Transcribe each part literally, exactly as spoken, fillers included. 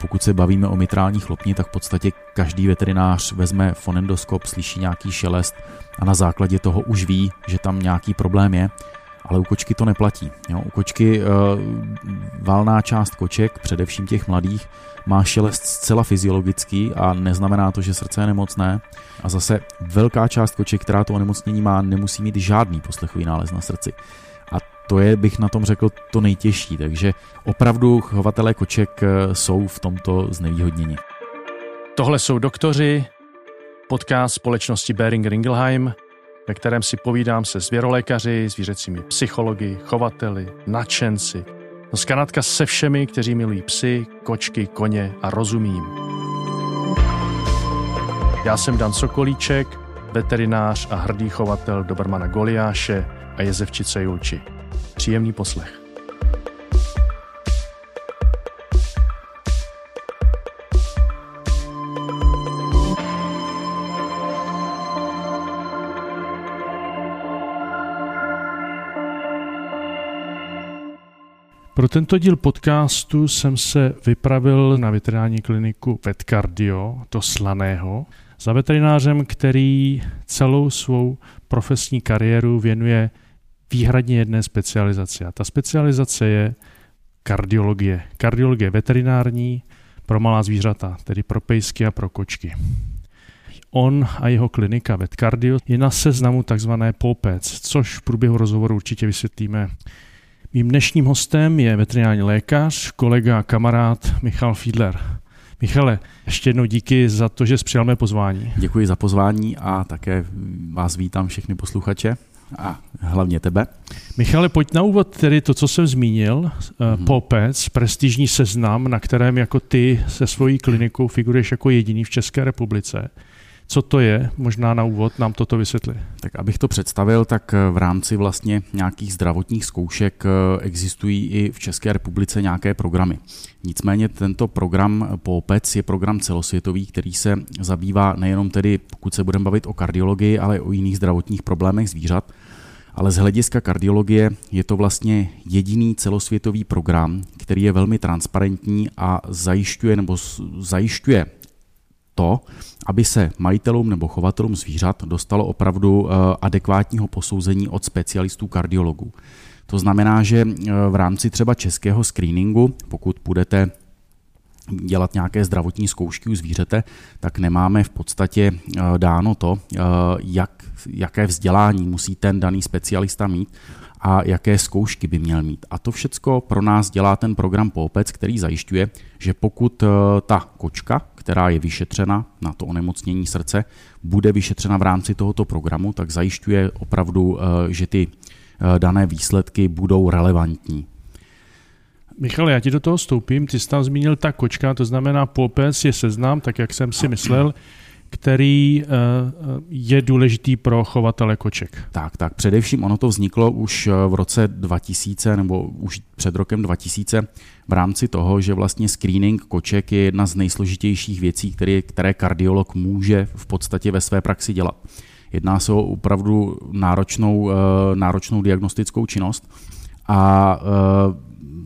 Pokud se bavíme o mitrální chlopni, tak v podstatě každý veterinář vezme fonendoskop, slyší nějaký šelest a na základě toho už ví, že tam nějaký problém je, ale u kočky to neplatí. Jo? U kočky e, valná část koček, především těch mladých, má šelest zcela fyziologický a neznamená to, že srdce je nemocné. A zase velká část koček, která to onemocnění má, nemusí mít žádný poslechový nález na srdci. A to je, bych na tom řekl, to nejtěžší. Takže opravdu chovatelé koček jsou v tomto znevýhodněni. Tohle jsou Doktoři, podcast společnosti Boehringer Ingelheim, ve kterém si povídám se zvěrolékaři, zvířecími psychologi, chovateli, nadšenci. No zkrátka se všemi, kteří milují psy, kočky, koně a rozumím. Já jsem Dan Sokolíček, veterinář a hrdý chovatel Dobermana Goliáše a jezevčice Julči. Příjemný poslech. Pro tento díl podcastu jsem se vypravil na veterinární kliniku VetCardio, to Slaného, za veterinářem, který celou svou profesní kariéru věnuje výhradně jedné specializaci. A ta specializace je kardiologie. Kardiologie veterinární pro malá zvířata, tedy pro pejsky a pro kočky. On a jeho klinika VetCardio je na seznamu tzv. PawPeds, což v průběhu rozhovoru určitě vysvětlíme. Mým dnešním hostem je veterinární lékař, kolega a kamarád Michal Fiedler. Michale, ještě jednou díky za to, že jsi přijal mé pozvání. Děkuji za pozvání a také vás vítám všechny posluchače a hlavně tebe. Michale, pojď na úvod tedy to, co jsem zmínil, mm-hmm. PawPeds, prestižní seznam, na kterém jako ty se svojí klinikou figuruješ jako jediný v České republice. Co to je? Možná na úvod nám toto vysvětli. Tak abych to představil, tak v rámci vlastně nějakých zdravotních zkoušek existují i v České republice nějaké programy. Nicméně tento program PawPeds je program celosvětový, který se zabývá nejenom tedy, pokud se budeme bavit o kardiologii, ale o jiných zdravotních problémech zvířat. Ale z hlediska kardiologie je to vlastně jediný celosvětový program, který je velmi transparentní a zajišťuje nebo zajišťuje to, aby se majitelům nebo chovatelům zvířat dostalo opravdu adekvátního posouzení od specialistů kardiologů. To znamená, že v rámci třeba českého screeningu, pokud budete dělat nějaké zdravotní zkoušky u zvířete, tak nemáme v podstatě dáno to, jak, jaké vzdělání musí ten daný specialista mít a jaké zkoušky by měl mít. A to všecko pro nás dělá ten program PawPeds, který zajišťuje, že pokud ta kočka, která je vyšetřena na to onemocnění srdce, bude vyšetřena v rámci tohoto programu, tak zajišťuje opravdu, že ty dané výsledky budou relevantní. Michale, já ti do toho vstoupím, ty jsi tam zmínil ta kočka, to znamená PawPeds je seznam, tak jak jsem si myslel, který je důležitý pro chovatele koček. Tak, tak. Především ono to vzniklo už v roce dva tisíce nebo už před rokem dva tisíce v rámci toho, že vlastně screening koček je jedna z nejsložitějších věcí, které, které kardiolog může v podstatě ve své praxi dělat. Jedná se o opravdu náročnou, náročnou diagnostickou činnost a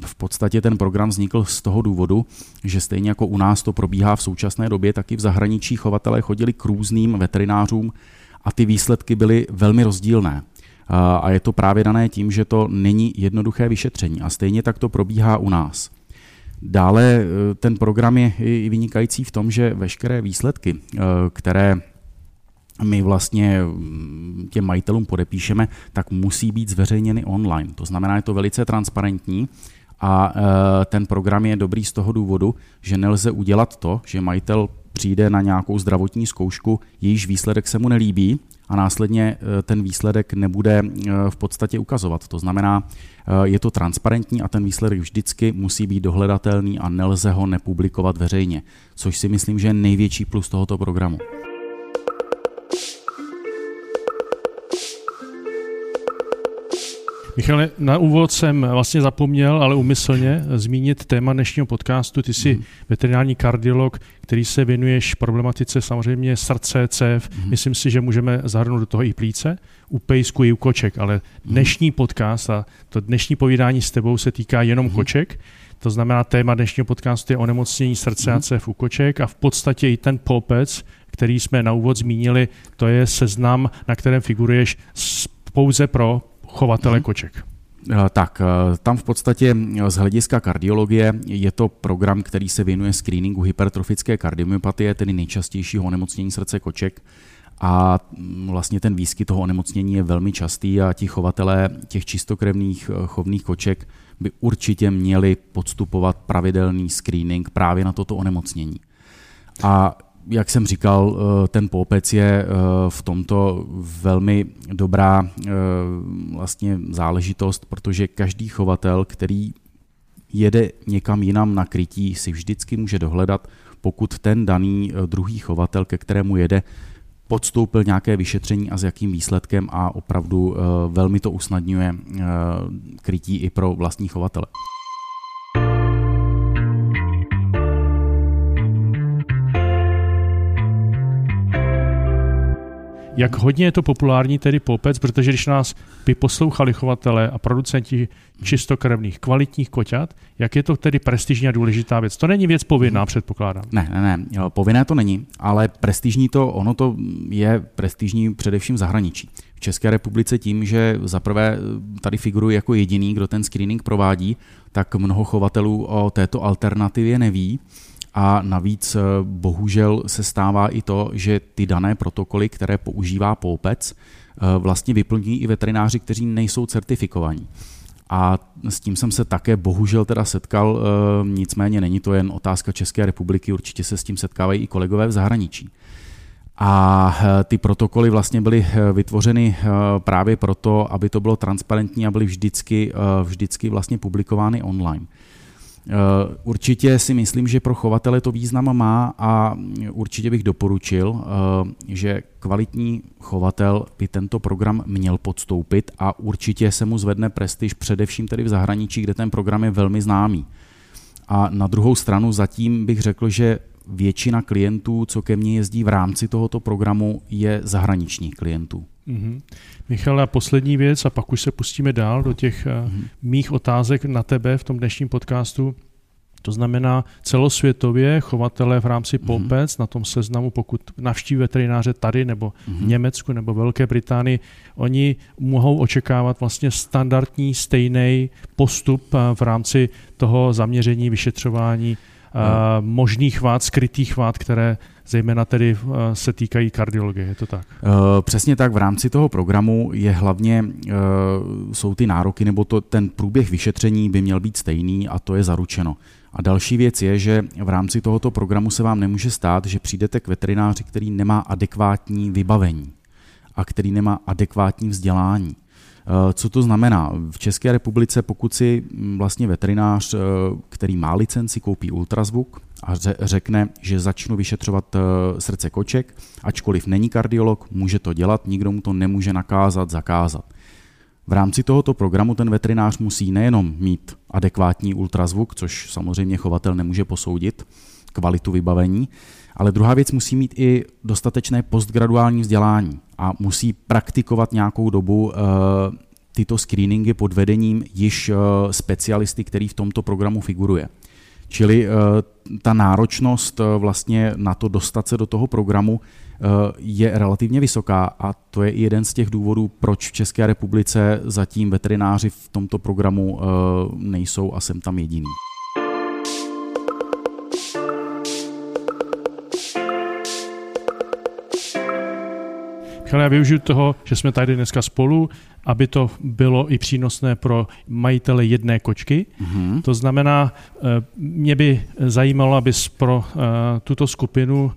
v podstatě ten program vznikl z toho důvodu, že stejně jako u nás to probíhá v současné době, tak i v zahraničí chovatelé chodili k různým veterinářům a ty výsledky byly velmi rozdílné. A je to právě dané tím, že to není jednoduché vyšetření a stejně tak to probíhá u nás. Dále ten program je i vynikající v tom, že veškeré výsledky, které my vlastně těm majitelům podepíšeme, tak musí být zveřejněny online. To znamená, je to velice transparentní. A ten program je dobrý z toho důvodu, že nelze udělat to, že majitel přijde na nějakou zdravotní zkoušku, jejíž výsledek se mu nelíbí a následně ten výsledek nebude v podstatě ukazovat. To znamená, je to transparentní a ten výsledek vždycky musí být dohledatelný a nelze ho nepublikovat veřejně, což si myslím, že je největší plus tohoto programu. Michale, na úvod jsem vlastně zapomněl, ale úmyslně zmínit téma dnešního podcastu. Ty jsi mm. veterinární kardiolog, který se věnuješ problematice samozřejmě srdce, cév. Mm. Myslím si, že můžeme zahrnout do toho i plíce, u pejsku i u koček, ale dnešní podcast a to dnešní povídání s tebou se týká jenom mm. koček. To znamená, téma dnešního podcastu je onemocnění srdce a cév u koček a v podstatě i ten PawPeds, který jsme na úvod zmínili, to je seznam, na kterém figuruješ pouze pro chovatele koček. Tak, tam v podstatě z hlediska kardiologie je to program, který se věnuje screeningu hypertrofické kardiomyopatie, tedy nejčastějšího onemocnění srdce koček. A vlastně ten výskyt toho onemocnění je velmi častý a ti chovatelé těch čistokrevných chovných koček by určitě měli podstupovat pravidelný screening právě na toto onemocnění. A jak jsem říkal, ten PawPeds je v tomto velmi dobrá vlastně záležitost, protože každý chovatel, který jede někam jinam na krytí, si vždycky může dohledat, pokud ten daný druhý chovatel, ke kterému jede, podstoupil nějaké vyšetření a s jakým výsledkem, a opravdu velmi to usnadňuje krytí i pro vlastní chovatele. Jak hodně je to populární tedy PawPeds, protože když nás by poslouchali chovatelé a producenti čistokrevných kvalitních koťat, jak je to tedy prestižní a důležitá věc? To není věc povinná, předpokládám. Ne, ne, ne, povinné to není, ale prestižní to, ono to je prestižní především v zahraničí. V České republice tím, že zaprvé tady figuruji jako jediný, kdo ten screening provádí, tak mnoho chovatelů o této alternativě neví. A navíc bohužel se stává i to, že ty dané protokoly, které používá PawPeds, vlastně vyplňují i veterináři, kteří nejsou certifikovaní. A s tím jsem se také bohužel teda setkal, nicméně není to jen otázka České republiky, určitě se s tím setkávají i kolegové v zahraničí. A ty protokoly vlastně byly vytvořeny právě proto, aby to bylo transparentní a byly vždycky, vždycky vlastně publikovány online. Určitě si myslím, že pro chovatele to význam má a určitě bych doporučil, že kvalitní chovatel by tento program měl podstoupit a určitě se mu zvedne prestiž především tedy v zahraničí, kde ten program je velmi známý. A na druhou stranu zatím bych řekl, že většina klientů, co ke mně jezdí v rámci tohoto programu, je zahraničních klientů. Mm-hmm. Michale, a poslední věc, a pak už se pustíme dál do těch mm-hmm. mých otázek na tebe v tom dnešním podcastu. To znamená, celosvětově chovatelé v rámci mm-hmm. PawPeds na tom seznamu, pokud navštíví veterináře tady nebo mm-hmm. v Německu nebo Velké Británii, oni mohou očekávat vlastně standardní stejný postup v rámci toho zaměření, vyšetřování Uh, možných vád, skrytých vád, které zejména tedy uh, se týkají kardiologie, je to tak? Uh, přesně tak, v rámci toho programu je hlavně, uh, jsou ty nároky, nebo to, ten průběh vyšetření by měl být stejný a to je zaručeno. A další věc je, že v rámci tohoto programu se vám nemůže stát, že přijdete k veterináři, který nemá adekvátní vybavení a který nemá adekvátní vzdělání. Co to znamená? V České republice, pokud si vlastně veterinář, který má licenci, koupí ultrazvuk a řekne, že začnu vyšetřovat srdce koček, ačkoliv není kardiolog, může to dělat, nikdo mu to nemůže nakázat, zakázat. V rámci tohoto programu ten veterinář musí nejenom mít adekvátní ultrazvuk, což samozřejmě chovatel nemůže posoudit, kvalitu vybavení, ale druhá věc, musí mít i dostatečné postgraduální vzdělání a musí praktikovat nějakou dobu e, tyto screeningy pod vedením již e, specialisty, který v tomto programu figuruje. Čili e, ta náročnost e, vlastně na to dostat se do toho programu e, je relativně vysoká a to je i jeden z těch důvodů, proč v České republice zatím veterináři v tomto programu e, nejsou a jsem tam jediný. Já využiju toho, že jsme tady dneska spolu, aby to bylo i přínosné pro majitele jedné kočky. Mm-hmm. To znamená, mě by zajímalo, abys pro tuto skupinu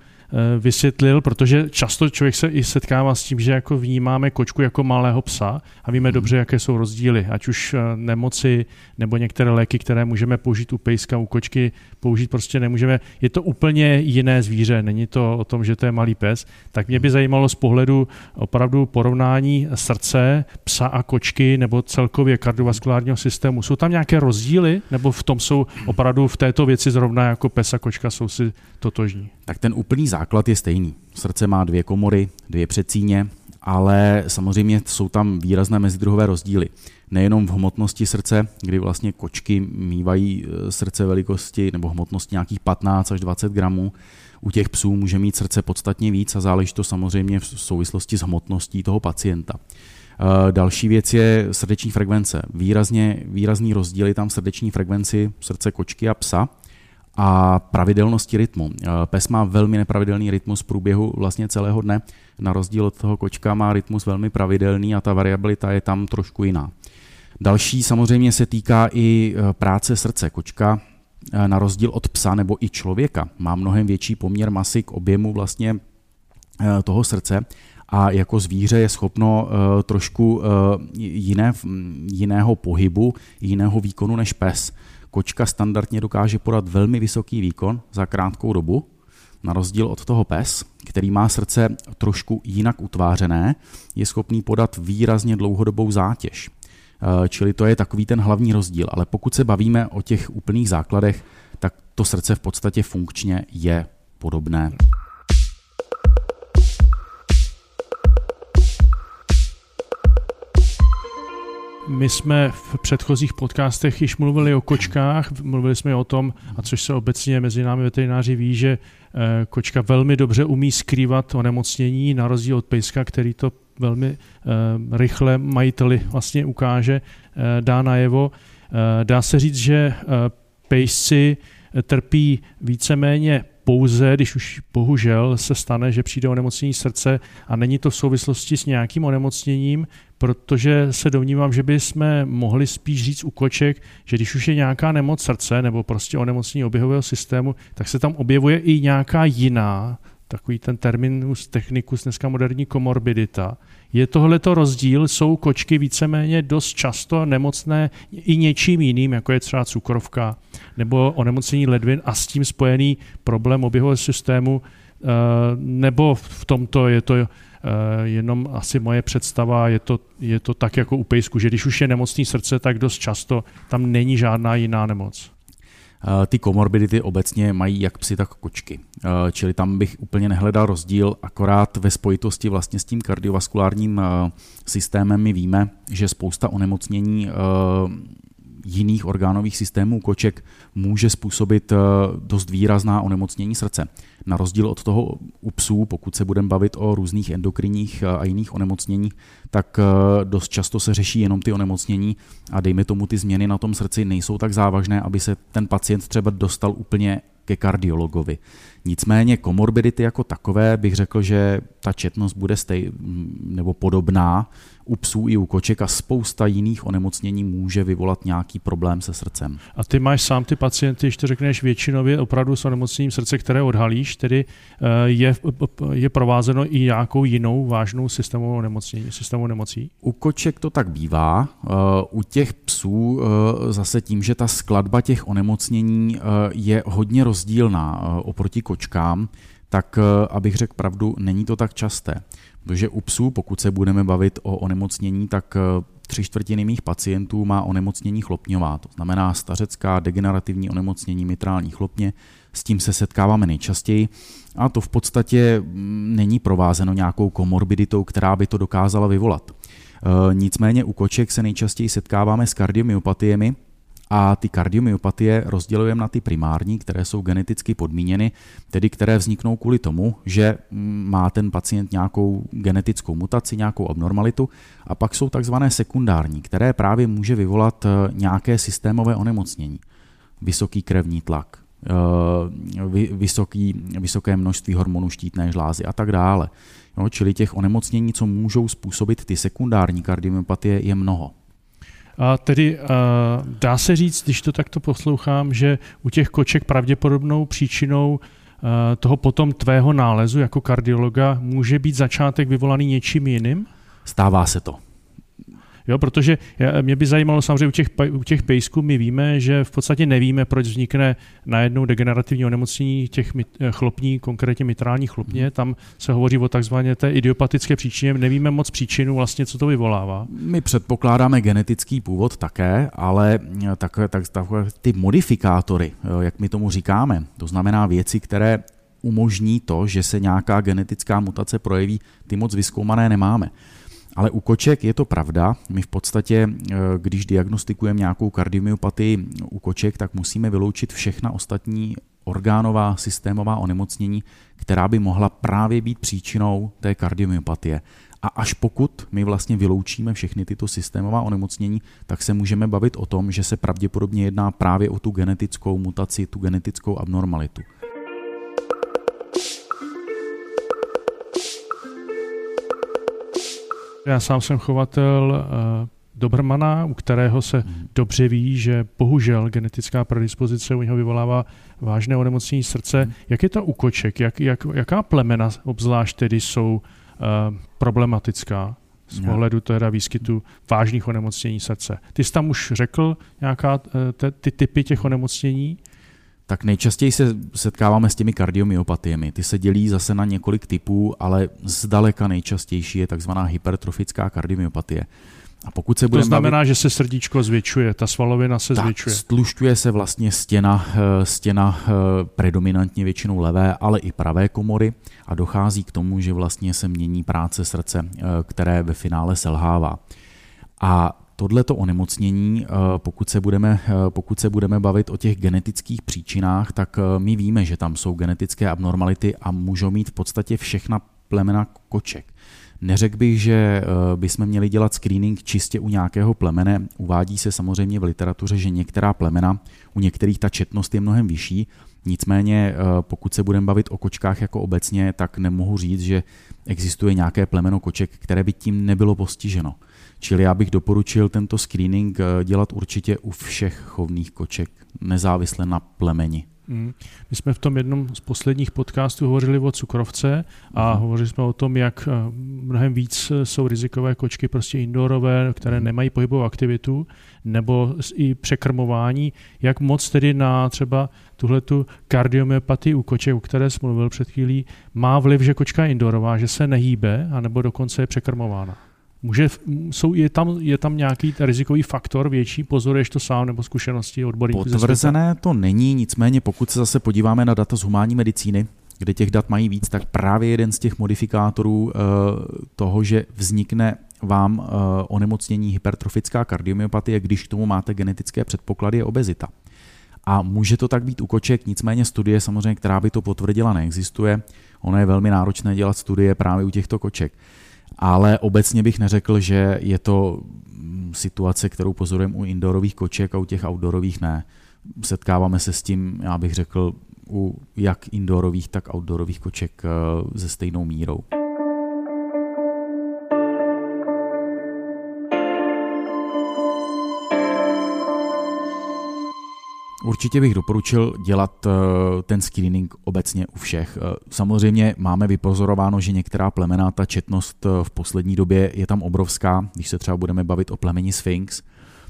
vysvětlil, protože často člověk se i setkává s tím, že jako vnímáme kočku jako malého psa a víme mm-hmm. dobře, jaké jsou rozdíly, ať už nemoci nebo některé léky, které můžeme použít u pejska, u kočky, použít prostě nemůžeme. Je to úplně jiné zvíře, není to o tom, že to je malý pes. Tak mě by zajímalo z pohledu opravdu porovnání srdce, psa a kočky nebo celkově kardiovaskulárního systému. Jsou tam nějaké rozdíly nebo v tom jsou opravdu v této věci zrovna jako pes a kočka jsou si totožní? Tak ten úplný základ je stejný. Srdce má dvě komory, dvě předcíně ale samozřejmě jsou tam výrazné mezidruhové rozdíly. Nejenom v hmotnosti srdce, kdy vlastně kočky mívají srdce velikosti nebo hmotnost nějakých patnáct až dvacet gramů, u těch psů může mít srdce podstatně víc a záleží to samozřejmě v souvislosti s hmotností toho pacienta. Další věc je srdeční frekvence. Výrazně, výrazný rozdíl je tam v srdeční frekvenci srdce kočky a psa a pravidelnosti rytmu. Pes má velmi nepravidelný rytmus v průběhu vlastně celého dne. Na rozdíl od toho kočka má rytmus velmi pravidelný a ta variabilita je tam trošku jiná. Další samozřejmě se týká i práce srdce. Kočka na rozdíl od psa nebo i člověka má mnohem větší poměr masy k objemu vlastně toho srdce a jako zvíře je schopno trošku jiné, jiného pohybu, jiného výkonu než pes. Kočka standardně dokáže podat velmi vysoký výkon za krátkou dobu, na rozdíl od toho pes, který má srdce trošku jinak utvářené, je schopný podat výrazně dlouhodobou zátěž. Čili to je takový ten hlavní rozdíl, ale pokud se bavíme o těch úplných základech, tak to srdce v podstatě funkčně je podobné. My jsme v předchozích podcastech již mluvili o kočkách, mluvili jsme o tom, a což se obecně mezi námi veterináři ví, že kočka velmi dobře umí skrývat onemocnění, na rozdíl od pejska, který to velmi rychle majiteli vlastně ukáže, dá najevo. Dá se říct, že pejsci trpí víceméně pouze, když už bohužel se stane, že přijde onemocnění srdce a není to v souvislosti s nějakým onemocněním, protože se domnívám, že bychom mohli spíš říct u koček, že když už je nějaká nemoc srdce nebo prostě onemocnění oběhového systému, tak se tam objevuje i nějaká jiná, takový ten terminus technicus, dneska moderní komorbidita. Je tohleto rozdíl, jsou kočky víceméně dost často nemocné i něčím jiným, jako je třeba cukrovka nebo onemocnění ledvin a s tím spojený problém oběhového systému, nebo v tomto je to jenom asi moje představa, je to, je to tak jako u pejsku, že když už je nemocný srdce, tak dost často tam není žádná jiná nemoc. Ty komorbidity obecně mají jak psi, tak kočky. Čili tam bych úplně nehledal rozdíl, akorát ve spojitosti vlastně s tím kardiovaskulárním systémem my víme, že spousta onemocnění jiných orgánových systémů koček může způsobit dost výrazná onemocnění srdce. Na rozdíl od toho u psů, pokud se budeme bavit o různých endokrinních a jiných onemocněních, tak dost často se řeší jenom ty onemocnění a dejme tomu ty změny na tom srdci nejsou tak závažné, aby se ten pacient třeba dostal úplně ke kardiologovi. Nicméně komorbidity jako takové bych řekl, že ta četnost bude stej, nebo podobná u psů i u koček a spousta jiných onemocnění může vyvolat nějaký problém se srdcem. A ty máš sám ty pacienty, když to řekneš většinově opravdu s onemocněním srdce, které odhalíš, tedy je, je provázeno i nějakou jinou vážnou systémovou nemocnění, systémovou nemocí? U koček to tak bývá, u těch psů zase tím, že ta skladba těch onemocnění je hodně rozdílná oproti kočkám, tak abych řekl pravdu, není to tak časté. Protože u psů, pokud se budeme bavit o onemocnění, tak tři čtvrtiny mých pacientů má onemocnění chlopňová, to znamená stařecká degenerativní onemocnění mitrální chlopně, s tím se setkáváme nejčastěji a to v podstatě není provázeno nějakou komorbiditou, která by to dokázala vyvolat. Nicméně u koček se nejčastěji setkáváme s kardiomyopatiemi, a ty kardiomyopatie rozdělujeme na ty primární, které jsou geneticky podmíněny, tedy které vzniknou kvůli tomu, že má ten pacient nějakou genetickou mutaci, nějakou abnormalitu a pak jsou takzvané sekundární, které právě může vyvolat nějaké systémové onemocnění. Vysoký krevní tlak, vysoký, vysoké množství hormonů štítné žlázy a tak dále. No, čili těch onemocnění, co můžou způsobit ty sekundární kardiomyopatie, je mnoho. A tedy dá se říct, když to takto poslouchám, že u těch koček pravděpodobnou příčinou toho potom tvého nálezu jako kardiologa může být začátek vyvolaný něčím jiným? Stává se to. Jo, protože mě by zajímalo samozřejmě u těch, u těch pejsků, my víme, že v podstatě nevíme, proč vznikne najednou degenerativní onemocnění těch chlopní, konkrétně mitrální chlopně, tam se hovoří o takzvané té idiopatické příčině, nevíme moc příčinu vlastně, co to vyvolává. My předpokládáme genetický původ také, ale tak, tak, tak, ty modifikátory, jak my tomu říkáme, to znamená věci, které umožní to, že se nějaká genetická mutace projeví, ty moc vyzkoumané nemáme. Ale u koček je to pravda. My v podstatě, když diagnostikujeme nějakou kardiomyopatii u koček, tak musíme vyloučit všechna ostatní orgánová, systémová onemocnění, která by mohla právě být příčinou té kardiomyopatie. A až pokud my vlastně vyloučíme všechny tyto systémová onemocnění, tak se můžeme bavit o tom, že se pravděpodobně jedná právě o tu genetickou mutaci, tu genetickou abnormalitu. Já sám jsem chovatel dobrmana, u kterého se dobře ví, že bohužel genetická predispozice u něho vyvolává vážné onemocnění srdce. Jak je to u koček? Jak, jak, jaká plemena obzvlášť tedy jsou uh, problematická z pohledu teda výskytu vážných onemocnění srdce? Ty jsi tam už řekl nějaká te, ty typy těch onemocnění? Tak nejčastěji se setkáváme s těmi kardiomyopatiemi. Ty se dělí zase na několik typů, ale zdaleka nejčastější je takzvaná hypertrofická kardiomyopatie. A pokud se to znamená, bavit, že se srdíčko zvětšuje, ta svalovina se tak zvětšuje. Stlušťuje se vlastně stěna, stěna predominantně většinou levé, ale i pravé komory a dochází k tomu, že vlastně se mění práce srdce, které ve finále selhává. A tohleto onemocnění, pokud se, budeme, pokud se budeme bavit o těch genetických příčinách, tak my víme, že tam jsou genetické abnormality a můžou mít v podstatě všechna plemena koček. Neřekl bych, že bychom měli dělat screening čistě u nějakého plemene. Uvádí se samozřejmě v literatuře, že některá plemena, u některých ta četnost je mnohem vyšší. Nicméně, pokud se budeme bavit o kočkách jako obecně, tak nemohu říct, že existuje nějaké plemeno koček, které by tím nebylo postiženo. Čili já bych doporučil tento screening dělat určitě u všech chovných koček, nezávisle na plemeni. My jsme v tom jednom z posledních podcastů hovořili o cukrovce a hovořili jsme o tom, jak mnohem víc jsou rizikové kočky prostě indoorové, které nemají pohybovou aktivitu, nebo i překrmování. Jak moc tedy na třeba tuhletu kardiomyopatii u koček, o které jsi mluvil před chvílí, má vliv, že kočka je indoorová, že se nehýbe, anebo dokonce je překrmována? Může, jsou, je, tam, je tam nějaký rizikový faktor větší, pozoruješ to sám nebo zkušenosti odborníků? Potvrzené to není, nicméně pokud se zase podíváme na data z humánní medicíny, kde těch dat mají víc, tak právě jeden z těch modifikátorů uh, toho, že vznikne vám uh, onemocnění hypertrofická kardiomyopatie, když k tomu máte genetické předpoklady, je obezita. A může to tak být u koček, nicméně studie samozřejmě, která by to potvrdila, neexistuje. Ono je velmi náročné dělat studie právě u těchto koček. Ale obecně bych neřekl, že je to situace, kterou pozorujeme u indoorových koček a u těch outdoorových ne. Setkáváme se s tím, já bych řekl, u jak indoorových, tak outdoorových koček se stejnou mírou. Určitě bych doporučil dělat ten screening obecně u všech. Samozřejmě máme vypozorováno, že některá plemena, ta četnost v poslední době je tam obrovská. Když se třeba budeme bavit o plemeni Sphinx,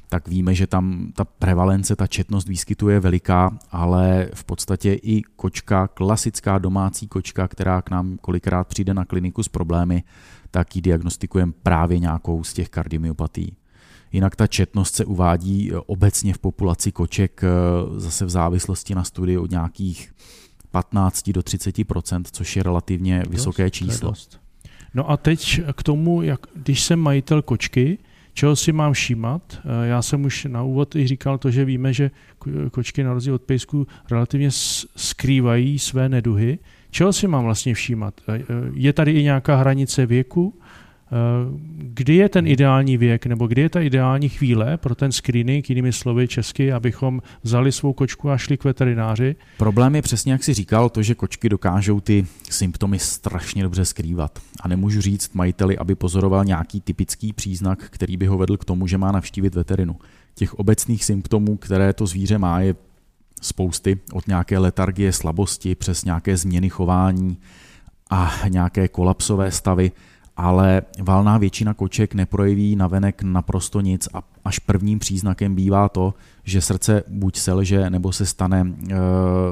tak víme, že tam ta prevalence, ta četnost výskytu je veliká, ale v podstatě i kočka, klasická domácí kočka, která k nám kolikrát přijde na kliniku s problémy, tak ji diagnostikujeme právě nějakou z těch kardiomyopatií. Jinak ta četnost se uvádí obecně v populaci koček zase v závislosti na studii od nějakých patnáct do třiceti procent, což je relativně dost, vysoké číslo. No a teď k tomu, jak, když jsem majitel kočky, čeho si mám všímat? Já jsem už na úvod i říkal to, že víme, že kočky na rozdíl od pejsků relativně skrývají své neduhy. Čeho si mám vlastně všímat? Je tady i nějaká hranice věku? Kdy je ten ideální věk, nebo kdy je ta ideální chvíle pro ten screening, jinými slovy česky, abychom vzali svou kočku a šli k veterináři? Problém je přesně, jak jsi říkal, to, že kočky dokážou ty symptomy strašně dobře skrývat. A nemůžu říct majiteli, aby pozoroval nějaký typický příznak, který by ho vedl k tomu, že má navštívit veterinu. Těch obecných symptomů, které to zvíře má, je spousty, od nějaké letargie, slabosti, přes nějaké změny chování a nějaké kolapsové stavy, ale valná většina koček neprojeví navenek naprosto nic a až prvním příznakem bývá to, že srdce buď selže, nebo se stane e,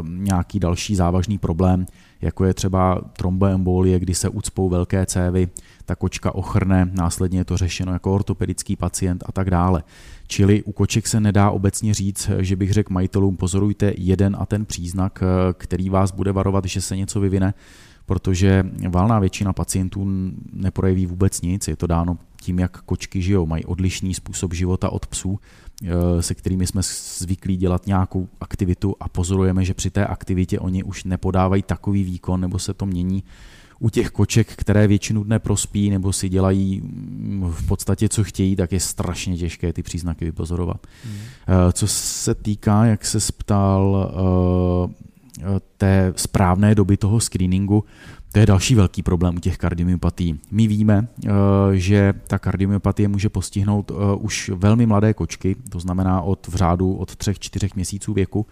nějaký další závažný problém, jako je třeba tromboembolie, kdy se ucpou velké cévy, ta kočka ochrne, následně je to řešeno jako ortopedický pacient a tak dále. Čili u koček se nedá obecně říct, že bych řekl majitelům, pozorujte jeden a ten příznak, který vás bude varovat, že se něco vyvine, protože valná většina pacientů neprojeví vůbec nic, je to dáno tím, jak kočky žijou, mají odlišný způsob života od psů, se kterými jsme zvyklí dělat nějakou aktivitu a pozorujeme, že při té aktivitě oni už nepodávají takový výkon, nebo se to mění. U těch koček, které většinu dne prospí nebo si dělají v podstatě, co chtějí, tak je strašně těžké ty příznaky vypozorovat. Mm. Co se týká, jak se ptal, té správné doby toho screeningu, to je další velký problém u těch kardiomyopatií. My víme, že ta kardiomyopatie může postihnout už velmi mladé kočky, to znamená od v řádu od tři čtyři měsíců věku,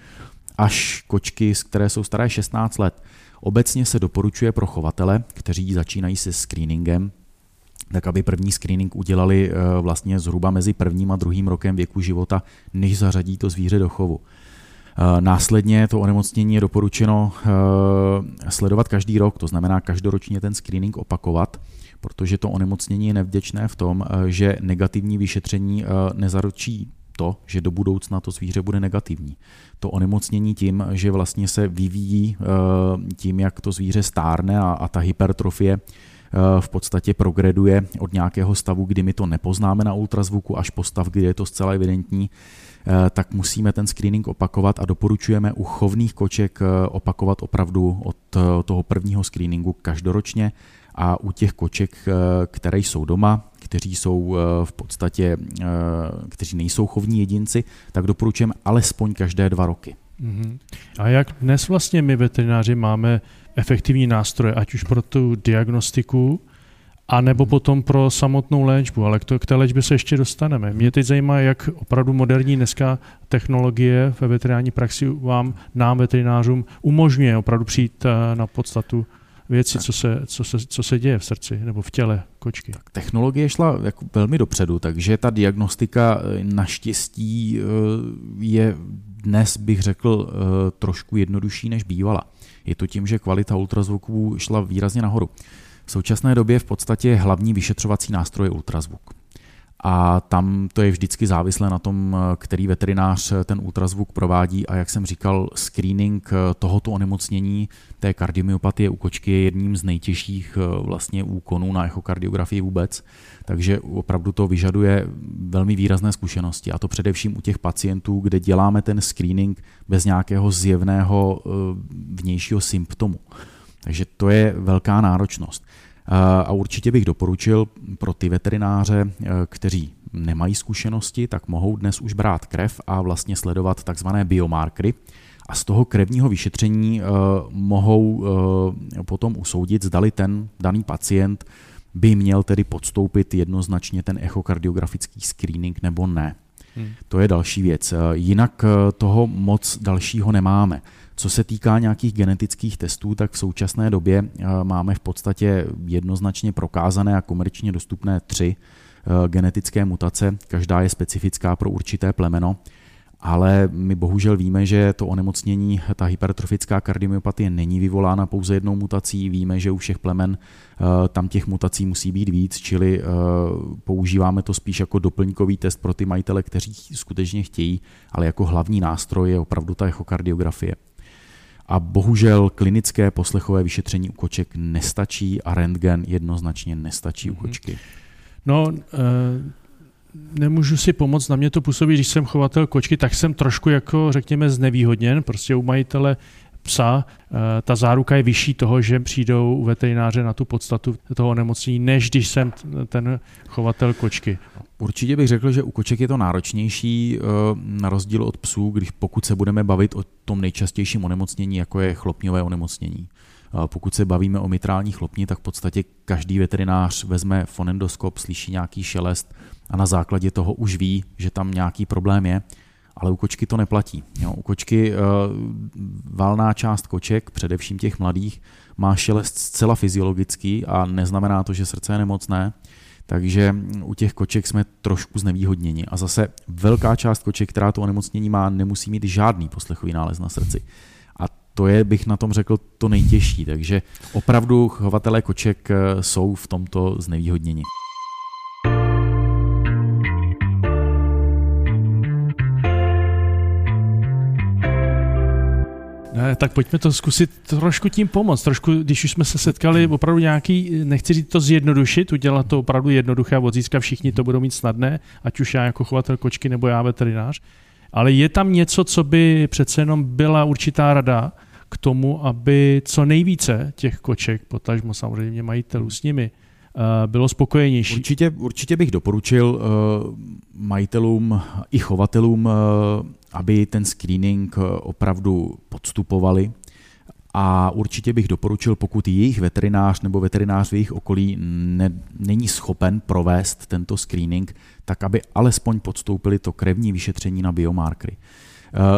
až kočky, které jsou staré šestnáct let. Obecně se doporučuje pro chovatele, kteří začínají se screeningem, tak aby první screening udělali vlastně zhruba mezi prvním a druhým rokem věku života, než zařadí to zvíře do chovu. Následně to onemocnění je doporučeno sledovat každý rok, to znamená každoročně ten screening opakovat, protože to onemocnění je nevděčné v tom, že negativní vyšetření nezaručí to, že do budoucna to zvíře bude negativní. To onemocnění tím, že vlastně se vyvíjí tím, jak to zvíře stárne a ta hypertrofie v podstatě progreduje od nějakého stavu, kdy my to nepoznáme na ultrazvuku, až po stav, kdy je to zcela evidentní, tak musíme ten screening opakovat a doporučujeme u chovných koček opakovat opravdu od toho prvního screeningu každoročně a u těch koček, které jsou doma, kteří jsou v podstatě, kteří nejsou chovní jedinci, tak doporučujeme alespoň každé dva roky. A jak dnes vlastně my veterináři máme efektivní nástroje, ať už pro tu diagnostiku, anebo potom pro samotnou léčbu, ale k té léčbě se ještě dostaneme. Mě teď zajímá, jak opravdu moderní dneska technologie ve veterinární praxi vám, nám veterinářům umožňuje opravdu přijít na podstatu věci, co se, co, se, co se děje v srdci nebo v těle kočky. Tak technologie šla jako velmi dopředu, takže ta diagnostika naštěstí je dnes, bych řekl, trošku jednodušší, než bývala. Je to tím, že kvalita ultrazvuků šla výrazně nahoru. V současné době v podstatě hlavní vyšetřovací nástroj je ultrazvuk. A tam to je vždycky závislé na tom, který veterinář ten ultrazvuk provádí a jak jsem říkal, screening tohoto onemocnění, té kardiomyopatie u kočky je jedním z nejtěžších vlastně úkonů na echokardiografii vůbec, takže opravdu to vyžaduje velmi výrazné zkušenosti a to především u těch pacientů, kde děláme ten screening bez nějakého zjevného vnějšího symptomu. Takže to je velká náročnost. A určitě bych doporučil pro ty veterináře, kteří nemají zkušenosti, tak mohou dnes už brát krev a vlastně sledovat takzvané biomarkery. A z toho krevního vyšetření mohou potom usoudit, zdali ten daný pacient by měl tedy podstoupit jednoznačně ten echokardiografický screening nebo ne. Hmm. To je další věc. Jinak toho moc dalšího nemáme. Co se týká nějakých genetických testů, tak v současné době máme v podstatě jednoznačně prokázané a komerčně dostupné tři genetické mutace. Každá je specifická pro určité plemeno, ale my bohužel víme, že to onemocnění, ta hypertrofická kardiomyopatie není vyvolána pouze jednou mutací. Víme, že u všech plemen tam těch mutací musí být víc, čili používáme to spíš jako doplňkový test pro ty majitele, kteří skutečně chtějí, ale jako hlavní nástroj je opravdu ta echokardiografie. A bohužel klinické poslechové vyšetření u koček nestačí a rentgen jednoznačně nestačí u kočky. No, nemůžu si pomoct, na mě to působí, když jsem chovatel kočky, tak jsem trošku jako řekněme znevýhodněn, prostě u majitele psa ta záruka je vyšší toho, že přijdou u veterináře na tu podstatu toho onemocnění, než když jsem ten chovatel kočky. Určitě bych řekl, že u koček je to náročnější na rozdíl od psů, když pokud se budeme bavit o tom nejčastějším onemocnění, jako je chlopňové onemocnění. Pokud se bavíme o mitrální chlopni, tak v podstatě každý veterinář vezme fonendoskop, slyší nějaký šelest a na základě toho už ví, že tam nějaký problém je. ale u kočky to neplatí. Jo, u kočky uh, valná část koček, především těch mladých, má šelest zcela fyziologický a neznamená to, že srdce je nemocné, takže u těch koček jsme trošku znevýhodněni. A zase velká část koček, která to onemocnění má, nemusí mít žádný poslechový nález na srdci. A to je, bych na tom řekl, to nejtěžší. Takže opravdu chovatelé koček jsou v tomto znevýhodněni. Tak pojďme to zkusit trošku tím pomoct. Trošku, když už jsme se setkali, opravdu nějaký, nechci říct to zjednodušit, udělat to opravdu jednoduché a od zítřka všichni to budou mít snadné, ať už já jako chovatel kočky nebo já veterinář. Ale je tam něco, co by přece jenom byla určitá rada k tomu, aby co nejvíce těch koček, potažmo samozřejmě majitelů s nimi, bylo spokojenější. Určitě, určitě bych doporučil majitelům i chovatelům, aby ten screening opravdu podstupovali, a určitě bych doporučil, pokud jejich veterinář nebo veterinář v jejich okolí ne, není schopen provést tento screening, tak aby alespoň podstoupili to krevní vyšetření na biomarkery.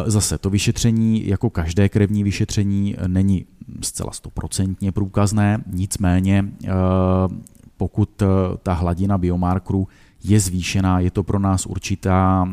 Zase to vyšetření, jako každé krevní vyšetření, není zcela stoprocentně průkazné, nicméně pokud ta hladina biomarkerů je zvýšená, je to pro nás určitá,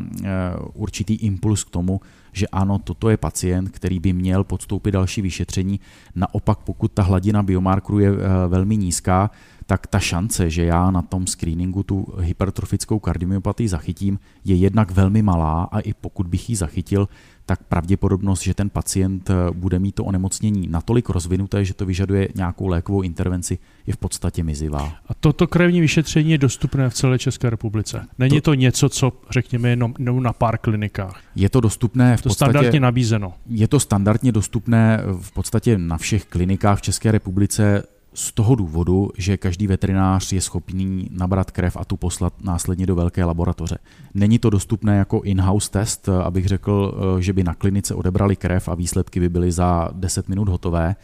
určitý impuls k tomu, že ano, toto je pacient, který by měl podstoupit další vyšetření. Naopak, pokud ta hladina biomarkerů je velmi nízká, tak ta šance, že já na tom screeningu tu hypertrofickou kardiomyopatii zachytím, je jednak velmi malá, a i pokud bych ji zachytil, tak pravděpodobnost, že ten pacient bude mít to onemocnění natolik rozvinuté, že to vyžaduje nějakou lékovou intervenci, je v podstatě mizivá. A toto krevní vyšetření je dostupné v celé České republice? Není to, to něco, co řekněme jenom na pár klinikách? Je to dostupné v to podstatě... standardně nabízeno? Je to standardně dostupné v podstatě na všech klinikách v České republice, z toho důvodu, že každý veterinář je schopný nabrat krev a tu poslat následně do velké laboratoře. Není to dostupné jako in-house test, abych řekl, že by na klinice odebrali krev a výsledky by byly za deset minut hotové.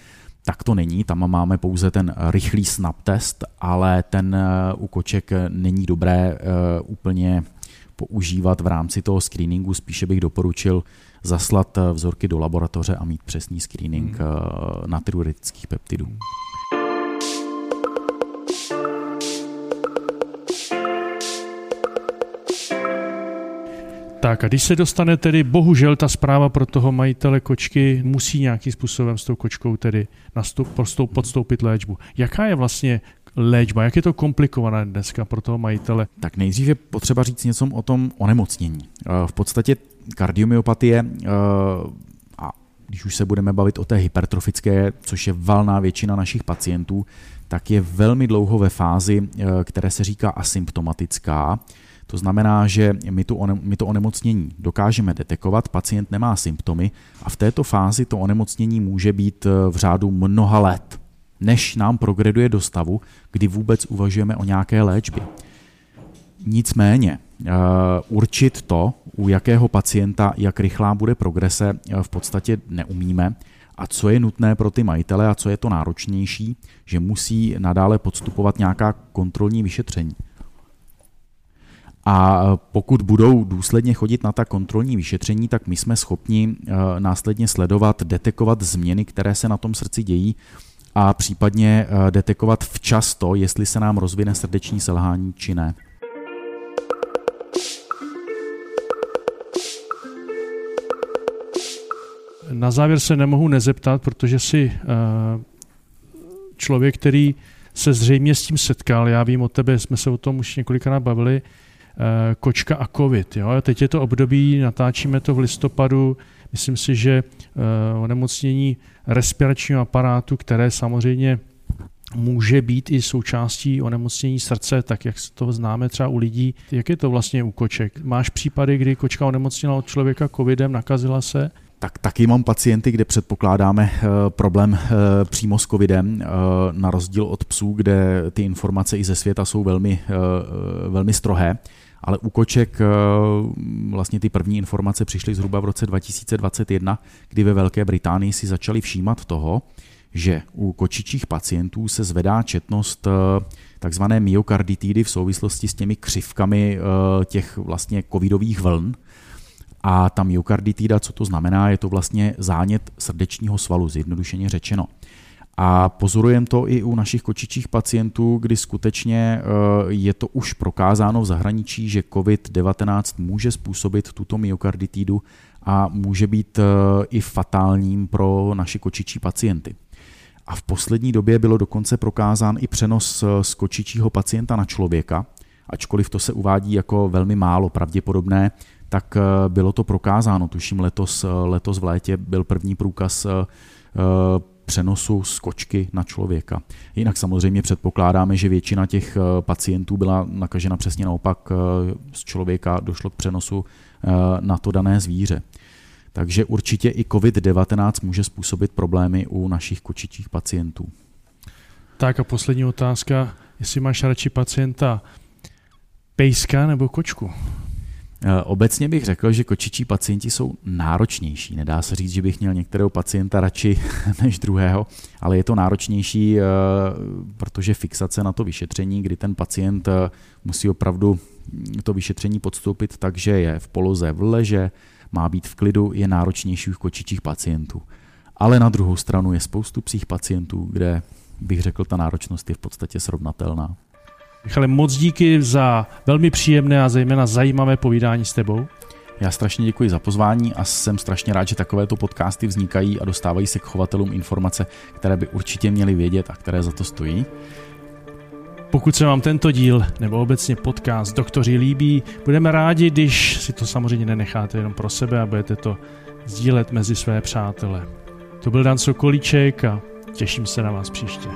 Tak to není, tam máme pouze ten rychlý snap test, ale ten u koček není dobré úplně používat v rámci toho screeningu. Spíše bych doporučil zaslat vzorky do laboratoře a mít přesný screening hmm. natriurétických peptidů. Tak a když se dostane tedy, bohužel ta zpráva pro toho majitele kočky, musí nějakým způsobem s tou kočkou tedy nastup, podstoupit léčbu. Jaká je vlastně léčba, jak je to komplikované dneska pro toho majitele? Tak nejdřív je potřeba říct něco o tom onemocnění. V podstatě kardiomyopatie, a když už se budeme bavit o té hypertrofické, což je valná většina našich pacientů, tak je velmi dlouho ve fázi, které se říká asymptomatická. To znamená, že my, tu one, my to onemocnění dokážeme detekovat, pacient nemá symptomy a v této fázi to onemocnění může být v řádu mnoha let, než nám progreduje do stavu, kdy vůbec uvažujeme o nějaké léčbě. Nicméně určit to, u jakého pacienta, jak rychlá bude progrese, v podstatě neumíme. A co je nutné pro ty majitele a co je to náročnější, že musí nadále podstupovat nějaká kontrolní vyšetření. A pokud budou důsledně chodit na ta kontrolní vyšetření, tak my jsme schopni následně sledovat, detekovat změny, které se na tom srdci dějí, a případně detekovat včas to, jestli se nám rozvine srdeční selhání či ne. Na závěr se nemohu nezeptat, protože si člověk, který se zřejmě s tím setkal, já vím o tebe, jsme se o tom už několikrát bavili, kočka a covid. Jo? Teď je to období, natáčíme to v listopadu, myslím si, že onemocnění respiračního aparátu, které samozřejmě může být i součástí onemocnění srdce, tak jak to známe třeba u lidí. Jak je to vlastně u koček? Máš případy, kdy kočka onemocněla od člověka covidem, nakazila se? Tak taky mám pacienty, kde předpokládáme problém přímo s covidem, na rozdíl od psů, kde ty informace i ze světa jsou velmi, velmi strohé, ale u koček vlastně ty první informace přišly zhruba v roce dva tisíce dvacet jedna, kdy ve Velké Británii si začali všímat toho, že u kočičích pacientů se zvedá četnost takzvané myokarditidy v souvislosti s těmi křivkami těch vlastně covidových vln. A ta myokarditida, co to znamená, je to vlastně zánět srdečního svalu, zjednodušeně řečeno. A pozorujeme to i u našich kočičích pacientů, kdy skutečně je to už prokázáno v zahraničí, že COVID devatenáct může způsobit tuto myokarditidu a může být i fatálním pro naše kočičí pacienty. A v poslední době bylo dokonce prokázán i přenos z kočičího pacienta na člověka, ačkoliv to se uvádí jako velmi málo pravděpodobné, tak bylo to prokázáno. Tuším letos, letos v létě byl první průkaz přenosu z kočky na člověka. Jinak samozřejmě předpokládáme, že většina těch pacientů byla nakažena přesně naopak, z člověka došlo k přenosu na to dané zvíře. Takže určitě i COVID devatenáct může způsobit problémy u našich kočičích pacientů. Tak a poslední otázka, jestli máš radši pacienta pejska nebo kočku? Obecně bych řekl, že kočičí pacienti jsou náročnější. Nedá se říct, že bych měl některého pacienta radši než druhého, ale je to náročnější, protože fixace na to vyšetření, kdy ten pacient musí opravdu to vyšetření podstoupit, takže je v poloze v leže, má být v klidu, je náročnější u kočičích pacientů. Ale na druhou stranu je spoustu psích pacientů, kde bych řekl, ta náročnost je v podstatě srovnatelná. Michale, moc díky za velmi příjemné a zejména zajímavé povídání s tebou. Já strašně děkuji za pozvání a jsem strašně rád, že takovéto podcasty vznikají a dostávají se k chovatelům informace, které by určitě měli vědět a které za to stojí. Pokud se vám tento díl nebo obecně podcast Doktoři líbí, budeme rádi, když si to samozřejmě nenecháte jenom pro sebe a budete to sdílet mezi své přátele. To byl Dan Sokolíček a těším se na vás příště.